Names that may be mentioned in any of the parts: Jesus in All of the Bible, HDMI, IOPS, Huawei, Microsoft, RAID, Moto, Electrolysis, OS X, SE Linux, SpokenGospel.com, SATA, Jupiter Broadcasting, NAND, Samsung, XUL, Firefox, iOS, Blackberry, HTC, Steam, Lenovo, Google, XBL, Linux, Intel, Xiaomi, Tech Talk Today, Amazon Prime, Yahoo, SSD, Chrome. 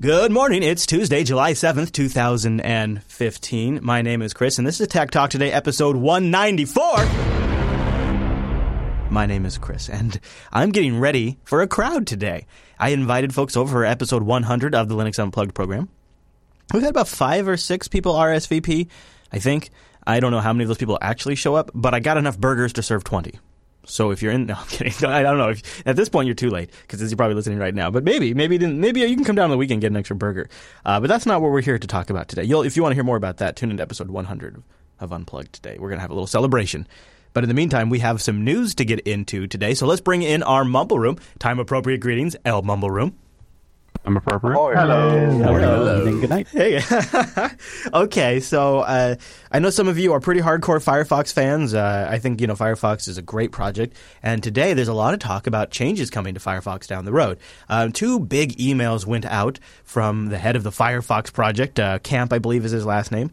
Good morning. It's Tuesday, July 7th, 2015. My name is Chris, and this is Tech Talk Today, episode 194. My name is Chris, and I'm getting ready for a crowd today. I invited folks over for episode 100 of the Linux Unplugged program. We've had about 5 or 6 people RSVP, I think. I don't know how many of those people actually show up, but I got enough burgers to serve 20. So if you're in, no, I'm kidding. I don't know. If, at this point, you're too late because you're probably listening right now. But maybe you can come down on the weekend and get an extra burger. But that's not what we're here to talk about today. If you want to hear more about that, tune into episode 100 of Unplugged today. We're going to have a little celebration. But in the meantime, we have some news to get into today. So let's bring in our Mumble Room. Time-appropriate greetings, El Mumble Room. I'm appropriate. Oh, hello. Good night. Hey. Okay, so I know some of you are pretty hardcore Firefox fans. I think Firefox is a great project, and today there's a lot of talk about changes coming to Firefox down the road. 2 big emails went out from the head of the Firefox project. Camp, I believe, is his last name.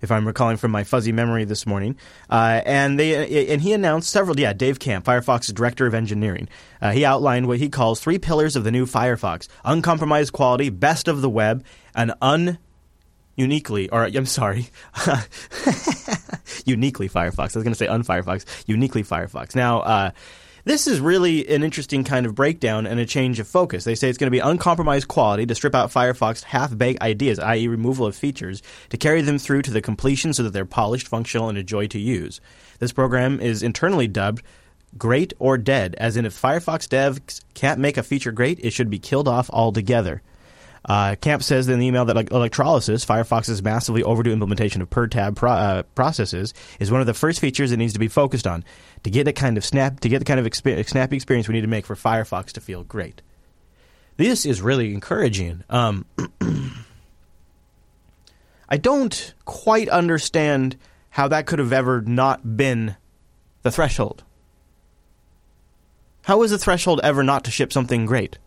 If I'm recalling from my fuzzy memory this morning. And he announced several – Dave Camp, Firefox's Director of Engineering. He outlined what he calls 3 pillars of the new Firefox: uncompromised quality, best of the web, and uniquely Firefox. I was going to say un-Firefox. Uniquely Firefox. Now, this is really an interesting kind of breakdown and a change of focus. They say it's going to be uncompromised quality to strip out Firefox's half-baked ideas, i.e. removal of features, to carry them through to the completion so that they're polished, functional, and a joy to use. This program is internally dubbed Great or Dead, as in if Firefox devs can't make a feature great, it should be killed off altogether. Camp says in the email that Electrolysis, Firefox's massively overdue implementation of per-tab processes, is one of the first features it needs to be focused on to get the kind of snappy experience we need to make for Firefox to feel great. This is really encouraging. I don't quite understand how that could have ever not been the threshold. How is the threshold ever not to ship something great?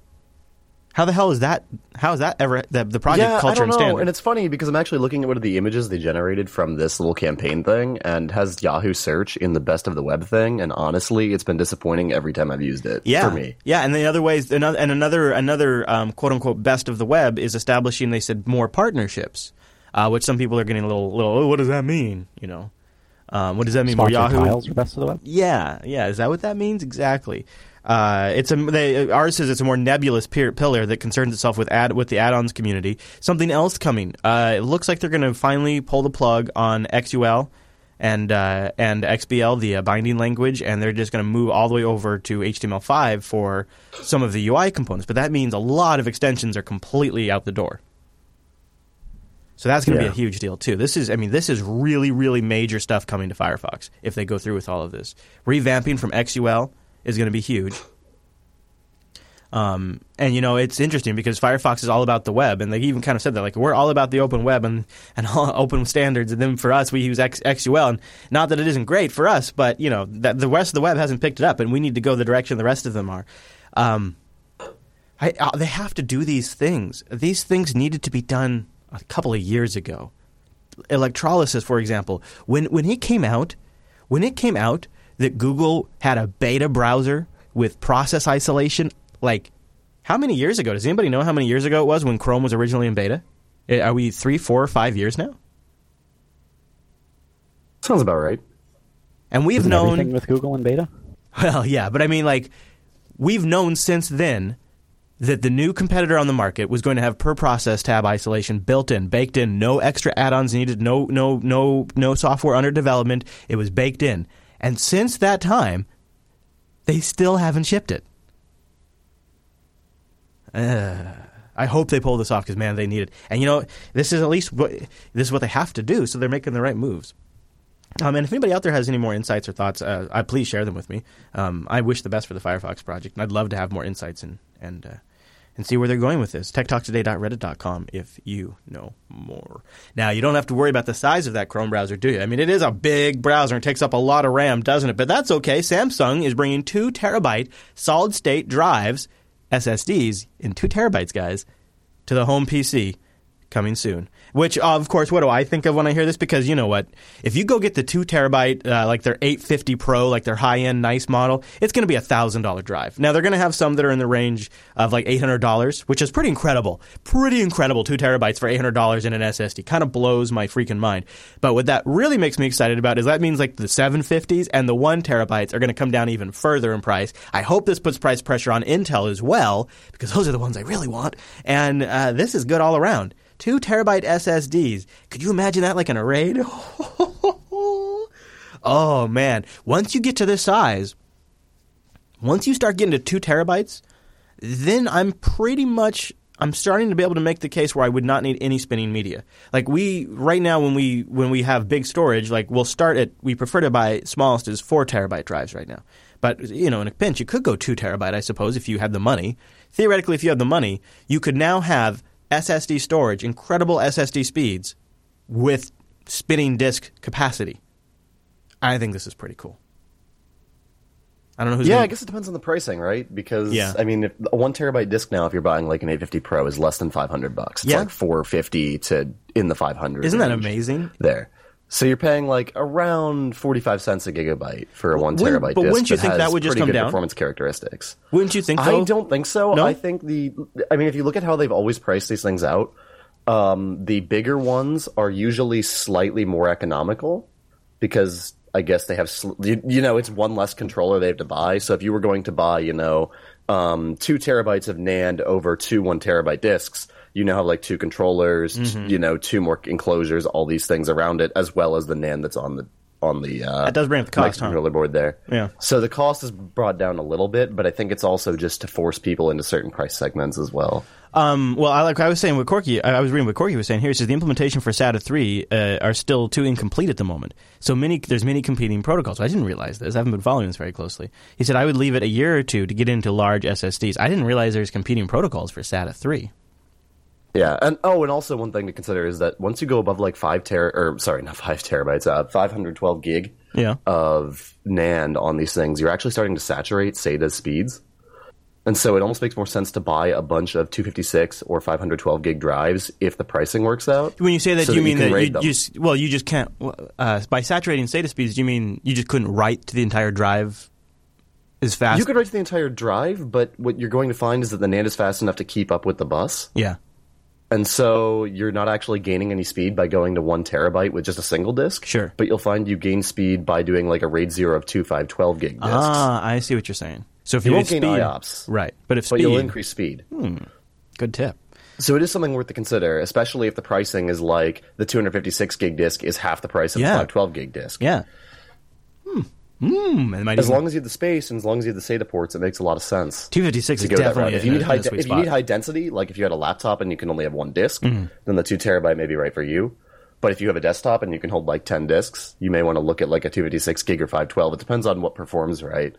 How the hell is that? How is that ever the project culture and standard? I don't know. And it's funny because I'm actually looking at one of the images they generated from this little campaign thing, and has Yahoo search in the best of the web thing. And honestly, it's been disappointing every time I've used it. Yeah. For me. Yeah. And the other ways, another quote unquote best of the web is establishing. They said more partnerships, which some people are getting a little. Oh, what does that mean? What does that mean? Sponsored more Yahoo tiles for best of the web. Yeah. Is that what that means exactly? Ours says it's a more nebulous pillar that concerns itself with the add-ons community. Something else coming. It looks like they're going to finally pull the plug on XUL and XBL, the binding language, and they're just going to move all the way over to HTML5 for some of the UI components. But that means a lot of extensions are completely out the door. So that's going to be a huge deal too. This is really, really major stuff coming to Firefox if they go through with all of this. Revamping from XUL is going to be huge. It's interesting because Firefox is all about the web, and they even kind of said that, like, we're all about the open web and all open standards, and then for us, we use XUL, and not that it isn't great for us, but, that the rest of the web hasn't picked it up, and we need to go the direction the rest of them are. They have to do these things. These things needed to be done a couple of years ago. Electrolysis, for example, when it came out, that Google had a beta browser with process isolation. Like, how many years ago? Does anybody know how many years ago it was when Chrome was originally in beta? Are we 3, 4, 5 years now? Sounds about right. And we've known everything with Google in beta. Well, yeah, but we've known since then that the new competitor on the market was going to have per process tab isolation baked in, no extra add-ons needed, no software under development. It was baked in. And since that time, they still haven't shipped it. I hope they pull this off because, man, they need it. And, this is what they have to do, so they're making the right moves. And if anybody out there has any more insights or thoughts, please share them with me. I wish the best for the Firefox project, and I'd love to have more insights and see where they're going with this. techtalktoday.reddit.com if you know more. Now, you don't have to worry about the size of that Chrome browser, do you? It is a big browser and takes up a lot of RAM, doesn't it? But that's okay. Samsung is bringing 2-terabyte solid-state drives, SSDs, in 2 terabytes, guys, to the home PC coming soon. Which, of course, what do I think of when I hear this? Because you know what? If you go get the 2 terabyte, like their 850 Pro, like their high end nice model, it's going to be $1,000 drive. Now they're going to have some that are in the range of like $800, which is pretty incredible. 2 terabytes for $800 in an SSD kind of blows my freaking mind. But what that really makes me excited about is that means like the 750s and the 1 terabytes are going to come down even further in price. I hope this puts price pressure on Intel as well, because those are the ones I really want. And this is good all around. 2 terabyte SSDs. Could you imagine that like in a RAID? Oh, man. Once you get to this size, once you start getting to 2 terabytes, then I'm starting to be able to make the case where I would not need any spinning media. Like we right now, when we have big storage, like we prefer to buy smallest is 4 terabyte drives right now. But you know, in a pinch, you could go 2 terabyte, I suppose, if you had the money. Theoretically, if you had the money, you could now have SSD storage, incredible SSD speeds, with spinning disk capacity. I think this is pretty cool. I don't know who's I guess it depends on the pricing, right? Because, I mean, if a 1 terabyte disk now, if you're buying like an 850 Pro, is less than $500. It's like $450 to in the $500. Isn't that amazing? There. So you're paying like around 45 cents a gigabyte for a 1 terabyte disk. But wouldn't you think that would just come down? Pretty good performance characteristics. Wouldn't you think so? I don't think so. No? I mean, if you look at how they've always priced these things out, the bigger ones are usually slightly more economical because I guess they have, it's one less controller they have to buy. So if you were going to buy, 2 terabytes of NAND over 2 1-terabyte disks, you now have like two controllers, two more enclosures, all these things around it, as well as the NAND that's on the that does bring up the cost, controller board there. Yeah. So the cost is brought down a little bit, but I think it's also just to force people into certain price segments as well. I was reading what Corky was saying here. It says the implementation for SATA 3 are still too incomplete at the moment. So there's many competing protocols. I didn't realize this. I haven't been following this very closely. He said I would leave it a year or two to get into large SSDs. I didn't realize there's competing protocols for SATA 3. Yeah, and also one thing to consider is that once you go above like 512 gig of NAND on these things, you're actually starting to saturate SATA speeds. And so it almost makes more sense to buy a bunch of 256 or 512 gig drives if the pricing works out. When you say that, you mean that you just can't by saturating SATA speeds, do you mean you just couldn't write to the entire drive as fast? You could write to the entire drive, but what you're going to find is that the NAND is fast enough to keep up with the bus. Yeah. And so you're not actually gaining any speed by going to 1 terabyte with just a single disk. Sure. But you'll find you gain speed by doing like a RAID 0 of 2 512 gig disks. Ah, I see what you're saying. So if you won't gain IOPS. Right. But you'll increase speed. Good tip. So it is something worth to consider, especially if the pricing is like the 256 gig disk is half the price of the 512 gig disk. Yeah. As long as you have the space and as long as you have the SATA ports, it makes a lot of sense. 256 is definitely if you need high density, like if you had a laptop and you can only have one disk, then the 2 terabyte may be right for you. But if you have a desktop and you can hold like 10 disks, you may want to look at like a 256 gig or 512. It depends on what performs right.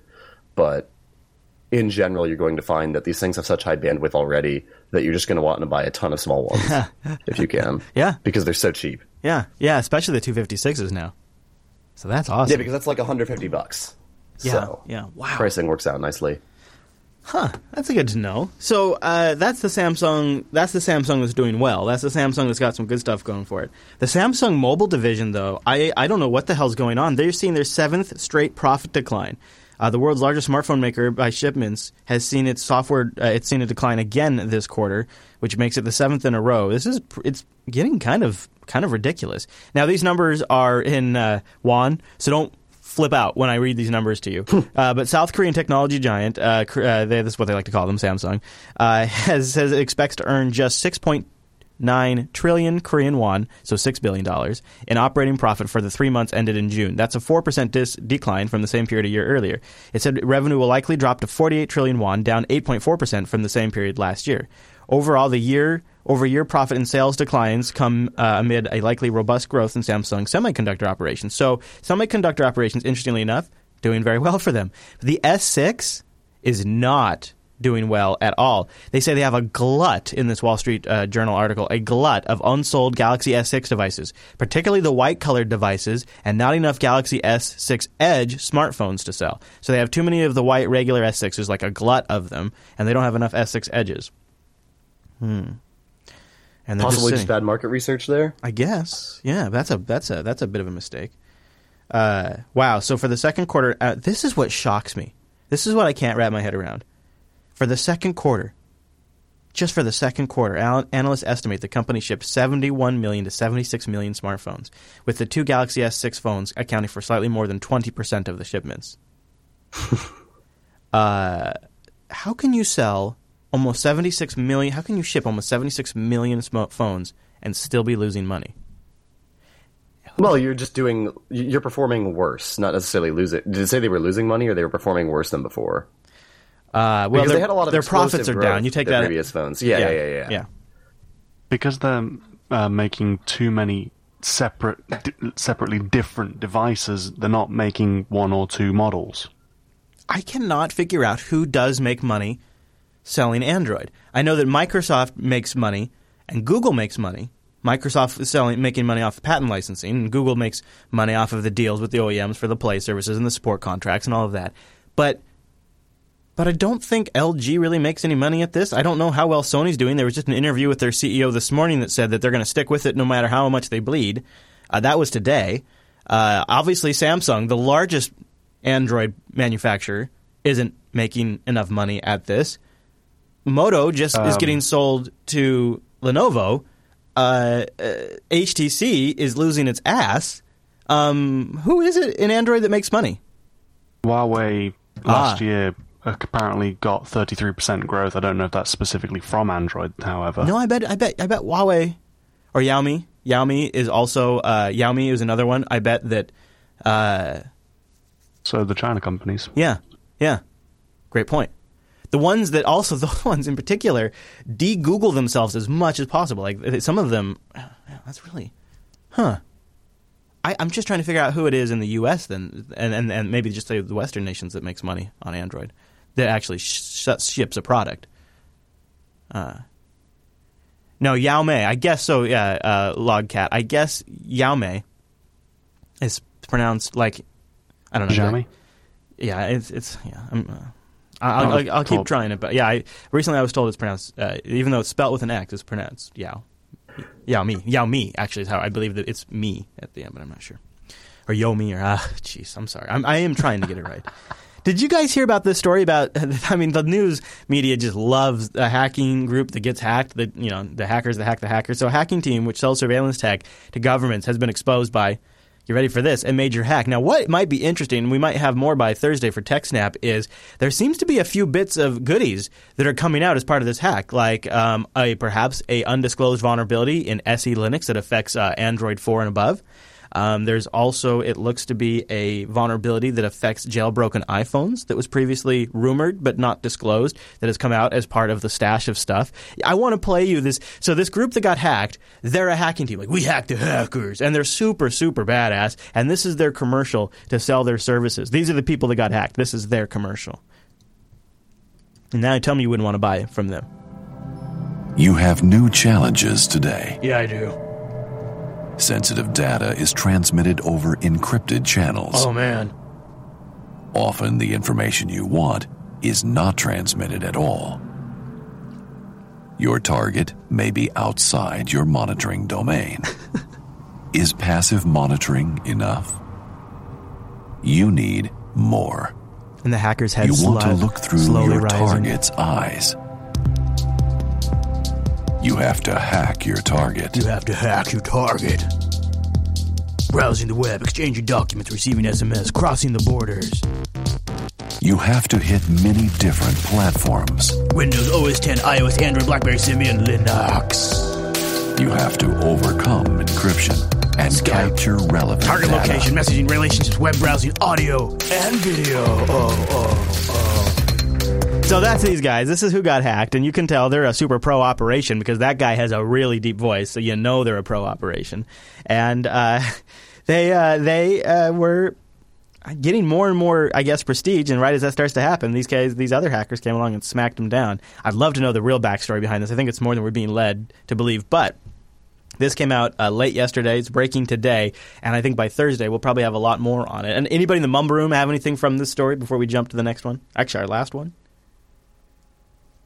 But in general, you're going to find that these things have such high bandwidth already that you're just going to want to buy a ton of small ones if you can. Yeah. Because they're so cheap. Yeah. Yeah, especially the 256s now. So that's awesome. Yeah, because that's like $150. Yeah. So wow. Pricing works out nicely. Huh. That's good to know. So that's the Samsung. That's the Samsung that's doing well. That's the Samsung that's got some good stuff going for it. The Samsung mobile division, though, I don't know what the hell's going on. They're seeing their 7th straight profit decline. The world's largest smartphone maker by shipments has seen its software. It's seen a decline again this quarter, which makes it the 7th in a row. It's getting kind of ridiculous. Now these numbers are in won, so don't flip out when I read these numbers to you. But South Korean technology giant, that's what they like to call them, Samsung, says it expects to earn just 6.9 trillion Korean won, so $6 billion, in operating profit for the 3 months ended in June. That's a 4% decline from the same period a year earlier. It said revenue will likely drop to 48 trillion won, down 8.4% from the same period last year. Overall, the year-over-year profit and sales declines come amid a likely robust growth in Samsung semiconductor operations. So semiconductor operations, interestingly enough, doing very well for them. The S6 is not doing well at all. They say they have a glut, in this Wall Street Journal article, a glut of unsold Galaxy S6 devices, particularly the white-colored devices, and not enough Galaxy S6 Edge smartphones to sell. So they have too many of the white regular S6s, like a glut of them, and they don't have enough S6 Edges. And possibly just bad market research there? I guess. Yeah, that's a bit of a mistake. Wow. So for the second quarter, this is what shocks me. This is what I can't wrap my head around. For the second quarter, just for the second quarter, analysts estimate the company shipped 71 million to 76 million smartphones, with the two Galaxy S6 phones accounting for slightly more than 20% of the shipments. How can you sell almost 76 million? How can you ship almost 76 million smartphones and still be losing money? Well, you're performing worse, not necessarily losing. Did it say they were losing money or they were performing worse than before? Well, they had a lot of their profits are down. You take that previous phones. Yeah. Because they're making too many separately different devices, they're not making one or two models. I cannot figure out who does make money selling Android. I know that Microsoft makes money and Google makes money. Microsoft is making money off of patent licensing, and Google makes money off of the deals with the OEMs for the Play services and the support contracts and all of that. But I don't think LG really makes any money at this. I don't know how well Sony's doing. There was just an interview with their CEO this morning that said that they're going to stick with it no matter how much they bleed. That was today. Obviously, Samsung, the largest Android manufacturer, isn't making enough money at this. Moto just is getting sold to Lenovo. HTC is losing its ass. Who is it in Android that makes money? Huawei last year apparently got 33% growth. I don't know if that's specifically from Android, however. No, I bet Huawei or Xiaomi. Xiaomi is also Xiaomi is another one. I bet that. So the China companies. Yeah, great point. The ones in particular de-Google themselves as much as possible. Like some of them, that's really, I'm just trying to figure out who it is in the U.S. then, and maybe just say the Western nations that makes money on Android that actually ships a product. No, Xiaomi, I guess so. Yeah, Logcat. I guess Xiaomi is pronounced like, I don't know. Xiaomi. Yeah, it's. I'm, I'll keep trying it, but yeah, I recently was told it's pronounced, even though it's spelled with an X, it's pronounced Yao. Yao Mi actually is how I believe that it's me at the end, but I'm not sure. Or Yomi, or jeez, I'm sorry. I am trying to get it right. Did you guys hear about this story about? I mean, the news media just loves a hacking group that gets hacked. The hackers that hack the hackers. So a hacking team which sells surveillance tech to governments has been exposed by. You ready for this? A major hack. Now, what might be interesting, and we might have more by Thursday for TechSnap, is there seems to be a few bits of goodies that are coming out as part of this hack, like perhaps a undisclosed vulnerability in SE Linux that affects Android 4 and above. There's also, it looks to be, a vulnerability that affects jailbroken iPhones that was previously rumored but not disclosed that has come out as part of the stash of stuff. I want to play you this. So this group that got hacked, they're a hacking team. Like, we hacked the hackers. And they're super, super badass. And this is their commercial to sell their services. These are the people that got hacked. This is their commercial. And now tell me you wouldn't want to buy it from them. You have new challenges today. Yeah, I do. Sensitive data is transmitted over encrypted channels. Oh, man. Often the information you want is not transmitted at all. Your target may be outside your monitoring domain. Is passive monitoring enough? You need more. And the hacker's head slowly rising. You want to look through your target's eyes. You have to hack your target. Browsing the web, exchanging documents, receiving SMS, crossing the borders. You have to hit many different platforms. Windows, OS X, iOS, Android, BlackBerry, Symbian, Linux. You have to overcome encryption and capture relevant target data. Location, messaging, relationships, web browsing, audio, and video. So that's these guys. This is who got hacked, and you can tell they're a super pro operation because that guy has a really deep voice, so you know they're a pro operation. And they were getting more and more, I guess, prestige. And right as that starts to happen, these guys, these other hackers came along and smacked them down. I'd love to know the real backstory behind this. I think it's more than we're being led to believe, but. This came out late yesterday. It's breaking today, and I think by Thursday we'll probably have a lot more on it. And anybody in the Mumble Room have anything from this story before we jump to the next one? Actually, our last one.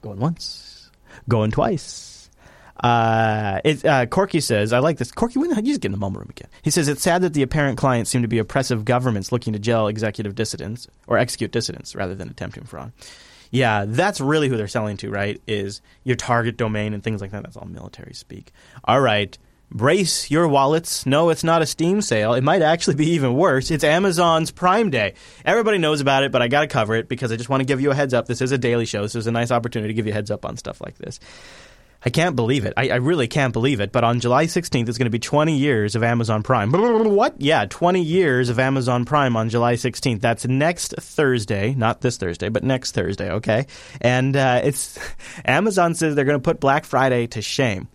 Going once, going twice. Corky says, I like this. Corky, when you just get in the mumble room again. He says, it's sad that the apparent clients seem to be oppressive governments looking to jail executive dissidents or execute dissidents rather than attempting fraud. Yeah, that's really who they're selling to, right? Is your target domain and things like that. That's all military speak. All right. Brace your wallets. No, it's not a Steam sale. It might actually be even worse. It's Amazon's Prime Day. Everybody knows about it, but I got to cover it because I just want to give you a heads up. This is a daily show, so it's a nice opportunity to give you a heads up on stuff like this. I can't believe it. I really can't believe it. But on July 16th, it's going to be 20 years of Amazon Prime. What? Yeah, 20 years of Amazon Prime on July 16th. That's next Thursday. Not this Thursday, but next Thursday, okay? And it's Amazon says they're going to put Black Friday to shame.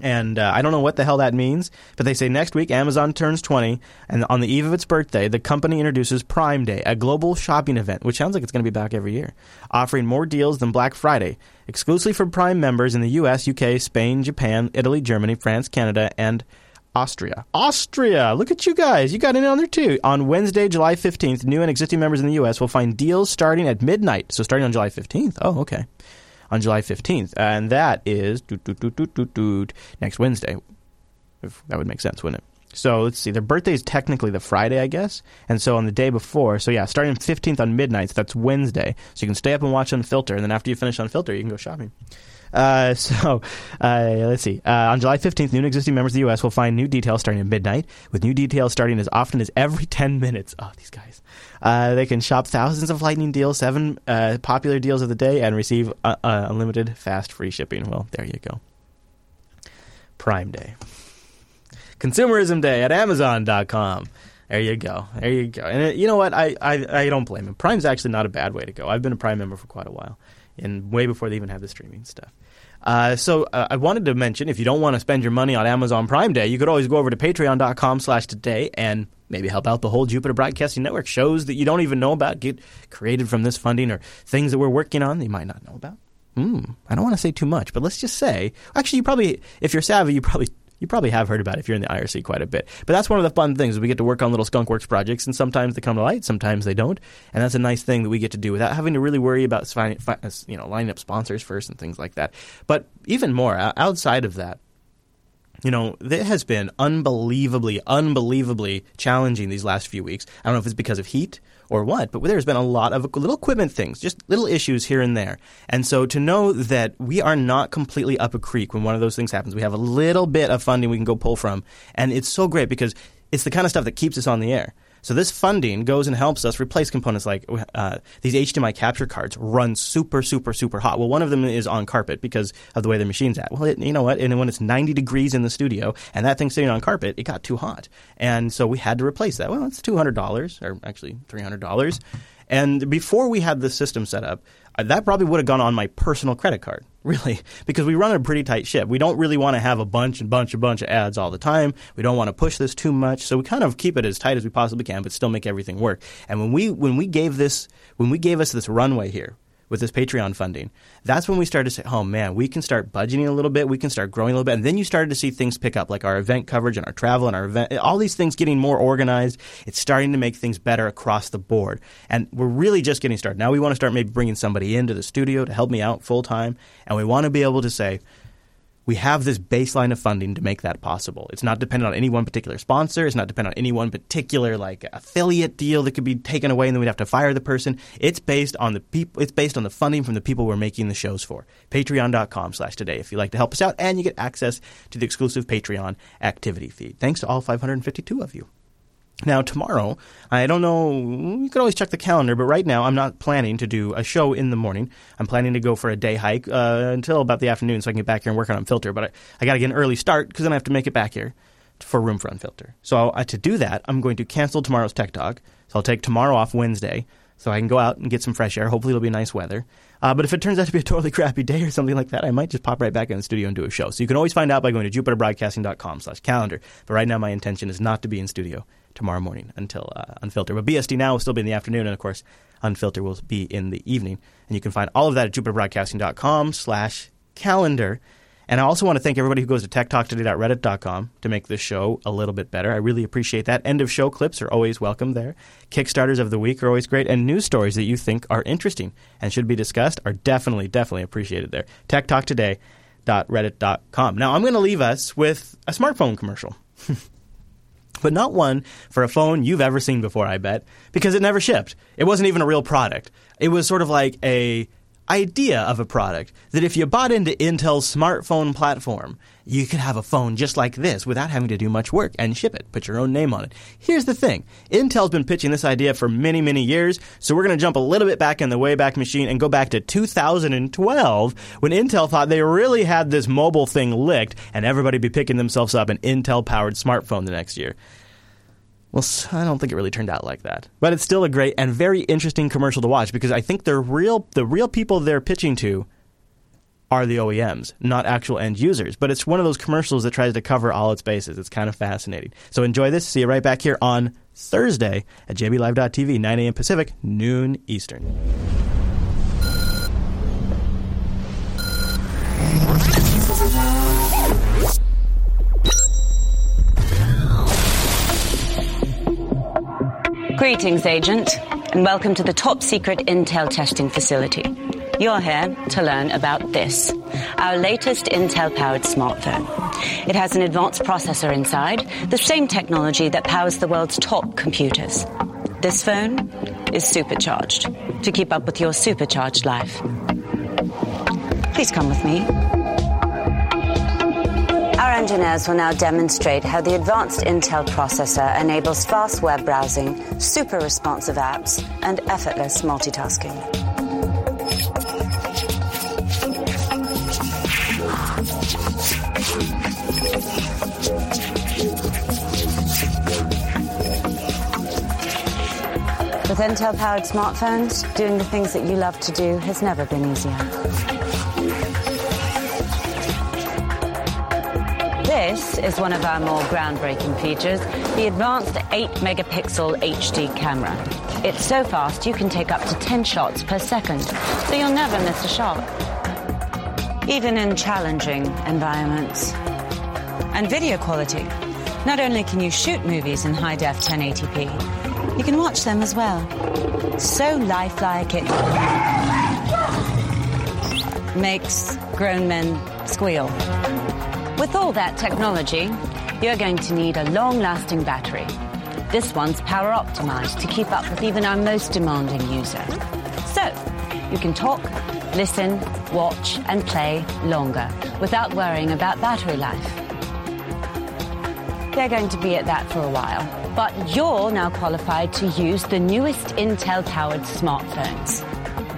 And I don't know what the hell that means, but they say next week Amazon turns 20, and on the eve of its birthday, the company introduces Prime Day, a global shopping event, which sounds like it's going to be back every year, offering more deals than Black Friday, exclusively for Prime members in the U.S., U.K., Spain, Japan, Italy, Germany, France, Canada, and Austria. Austria! Look at you guys. You got in on there, too. On Wednesday, July 15th, new and existing members in the U.S. will find deals starting at midnight. So starting on July 15th. Oh, okay. On July 15th, and that is next Wednesday. If that would make sense, wouldn't it? So let's see. Their birthday is technically the Friday, I guess, and so on the day before. So yeah, starting 15th on midnight, so that's Wednesday. So you can stay up and watch Unfilter, and then after you finish Unfilter, you can go shopping. Let's see. On July 15th, new and existing members of the U.S. will find new details starting at midnight, with new details starting as often as every 10 minutes. Oh, these guys. They can shop thousands of lightning deals, 7 popular deals of the day, and receive unlimited, fast, free shipping. Well, there you go. Prime Day. Consumerism Day at Amazon.com. There you go. There you go. And you know what? I don't blame him. Prime's actually not a bad way to go. I've been a Prime member for quite a while. And way before they even had the streaming stuff. I wanted to mention, if you don't want to spend your money on Amazon Prime Day, you could always go over to patreon.com/today and maybe help out the whole Jupiter Broadcasting Network. Shows that you don't even know about get created from this funding, or things that we're working on that you might not know about. I don't want to say too much, but let's just say, actually, you probably, if you're savvy, you probably have heard about it if you're in the IRC quite a bit. But that's one of the fun things. We get to work on little skunkworks projects, and sometimes they come to light, sometimes they don't. And that's a nice thing that we get to do without having to really worry about lining up sponsors first and things like that. But even more, outside of that, it has been unbelievably challenging these last few weeks. I don't know if it's because of heat or what, but there's been a lot of little equipment things, just little issues here and there. And so to know that we are not completely up a creek when one of those things happens, we have a little bit of funding we can go pull from. And it's so great because it's the kind of stuff that keeps us on the air. So this funding goes and helps us replace components like these HDMI capture cards run super, super, super hot. Well, one of them is on carpet because of the way the machine's at. Well, you know what? And when it's 90 degrees in the studio and that thing's sitting on carpet, it got too hot. And so we had to replace that. Well, it's $200 or actually $300. And before we had this system set up, that probably would have gone on my personal credit card, really, because we run a pretty tight ship. We don't really want to have a bunch of ads all the time. We don't want to push this too much. So we kind of keep it as tight as we possibly can, but still make everything work. And when we gave us this runway here with this Patreon funding, that's when we started to say, oh, man, we can start budgeting a little bit. We can start growing a little bit. And then you started to see things pick up, like our event coverage and our travel and our event, all these things getting more organized. It's starting to make things better across the board. And we're really just getting started. Now we want to start maybe bringing somebody into the studio to help me out full time. And we want to be able to say, we have this baseline of funding to make that possible. It's not dependent on any one particular sponsor. It's not dependent on any one particular affiliate deal that could be taken away and then we'd have to fire the person. It's based on the people. It's based on the funding from the people we're making the shows for. Patreon.com/today if you'd like to help us out, and you get access to the exclusive Patreon activity feed. Thanks to all 552 of you. Now, tomorrow, I don't know, you could always check the calendar, but right now I'm not planning to do a show in the morning. I'm planning to go for a day hike until about the afternoon so I can get back here and work on Unfilter. But I got to get an early start because then I have to make it back here for room for Unfilter. So to do that, I'm going to cancel tomorrow's Tech Talk. So I'll take tomorrow off Wednesday so I can go out and get some fresh air. Hopefully it'll be nice weather. But if it turns out to be a totally crappy day or something like that, I might just pop right back in the studio and do a show. So you can always find out by going to jupiterbroadcasting.com/calendar. But right now my intention is not to be in studio tomorrow morning until Unfilter. But BSD Now will still be in the afternoon, and of course, Unfilter will be in the evening. And you can find all of that at jupiterbroadcasting.com/calendar. And I also want to thank everybody who goes to techtalktoday.reddit.com to make this show a little bit better. I really appreciate that. End-of-show clips are always welcome there. Kickstarters of the week are always great. And news stories that you think are interesting and should be discussed are definitely appreciated there. Tech Talk Today. tech.reddit.com. Now, I'm going to leave us with a smartphone commercial. But not one for a phone you've ever seen before, I bet, because it never shipped. It wasn't even a real product. It was sort of like a idea of a product that if you bought into Intel's smartphone platform, you could have a phone just like this without having to do much work and ship it, put your own name on it. Here's the thing. Intel's been pitching this idea for many, many years, so we're going to jump a little bit back in the Wayback Machine and go back to 2012 when Intel thought they really had this mobile thing licked and everybody be picking themselves up an Intel-powered smartphone the next year. Well, I don't think it really turned out like that. But it's still a great and very interesting commercial to watch because I think the real people they're pitching to are the OEMs, not actual end users. But it's one of those commercials that tries to cover all its bases. It's kind of fascinating. So enjoy this. See you right back here on Thursday at jblive.tv, 9 a.m. Pacific, noon Eastern. Greetings, Agent, and welcome to the top-secret Intel testing facility. You're here to learn about this, our latest Intel-powered smartphone. It has an advanced processor inside, the same technology that powers the world's top computers. This phone is supercharged to keep up with your supercharged life. Please come with me. Our engineers will now demonstrate how the advanced Intel processor enables fast web browsing, super responsive apps, and effortless multitasking. With Intel-powered smartphones, doing the things that you love to do has never been easier. This is one of our more groundbreaking features, the advanced 8-megapixel HD camera. It's so fast you can take up to 10 shots per second, so you'll never miss a shot, even in challenging environments. And video quality. Not only can you shoot movies in high-def 1080p, you can watch them as well. So lifelike it makes grown men squeal. With all that technology, you're going to need a long-lasting battery. This one's power-optimized to keep up with even our most demanding user. So, you can talk, listen, watch, and play longer without worrying about battery life. They're going to be at that for a while, but you're now qualified to use the newest Intel-powered smartphones.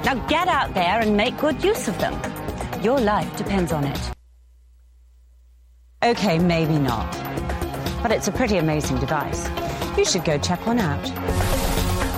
Now get out there and make good use of them. Your life depends on it. Okay, maybe not. But it's a pretty amazing device. You should go check one out.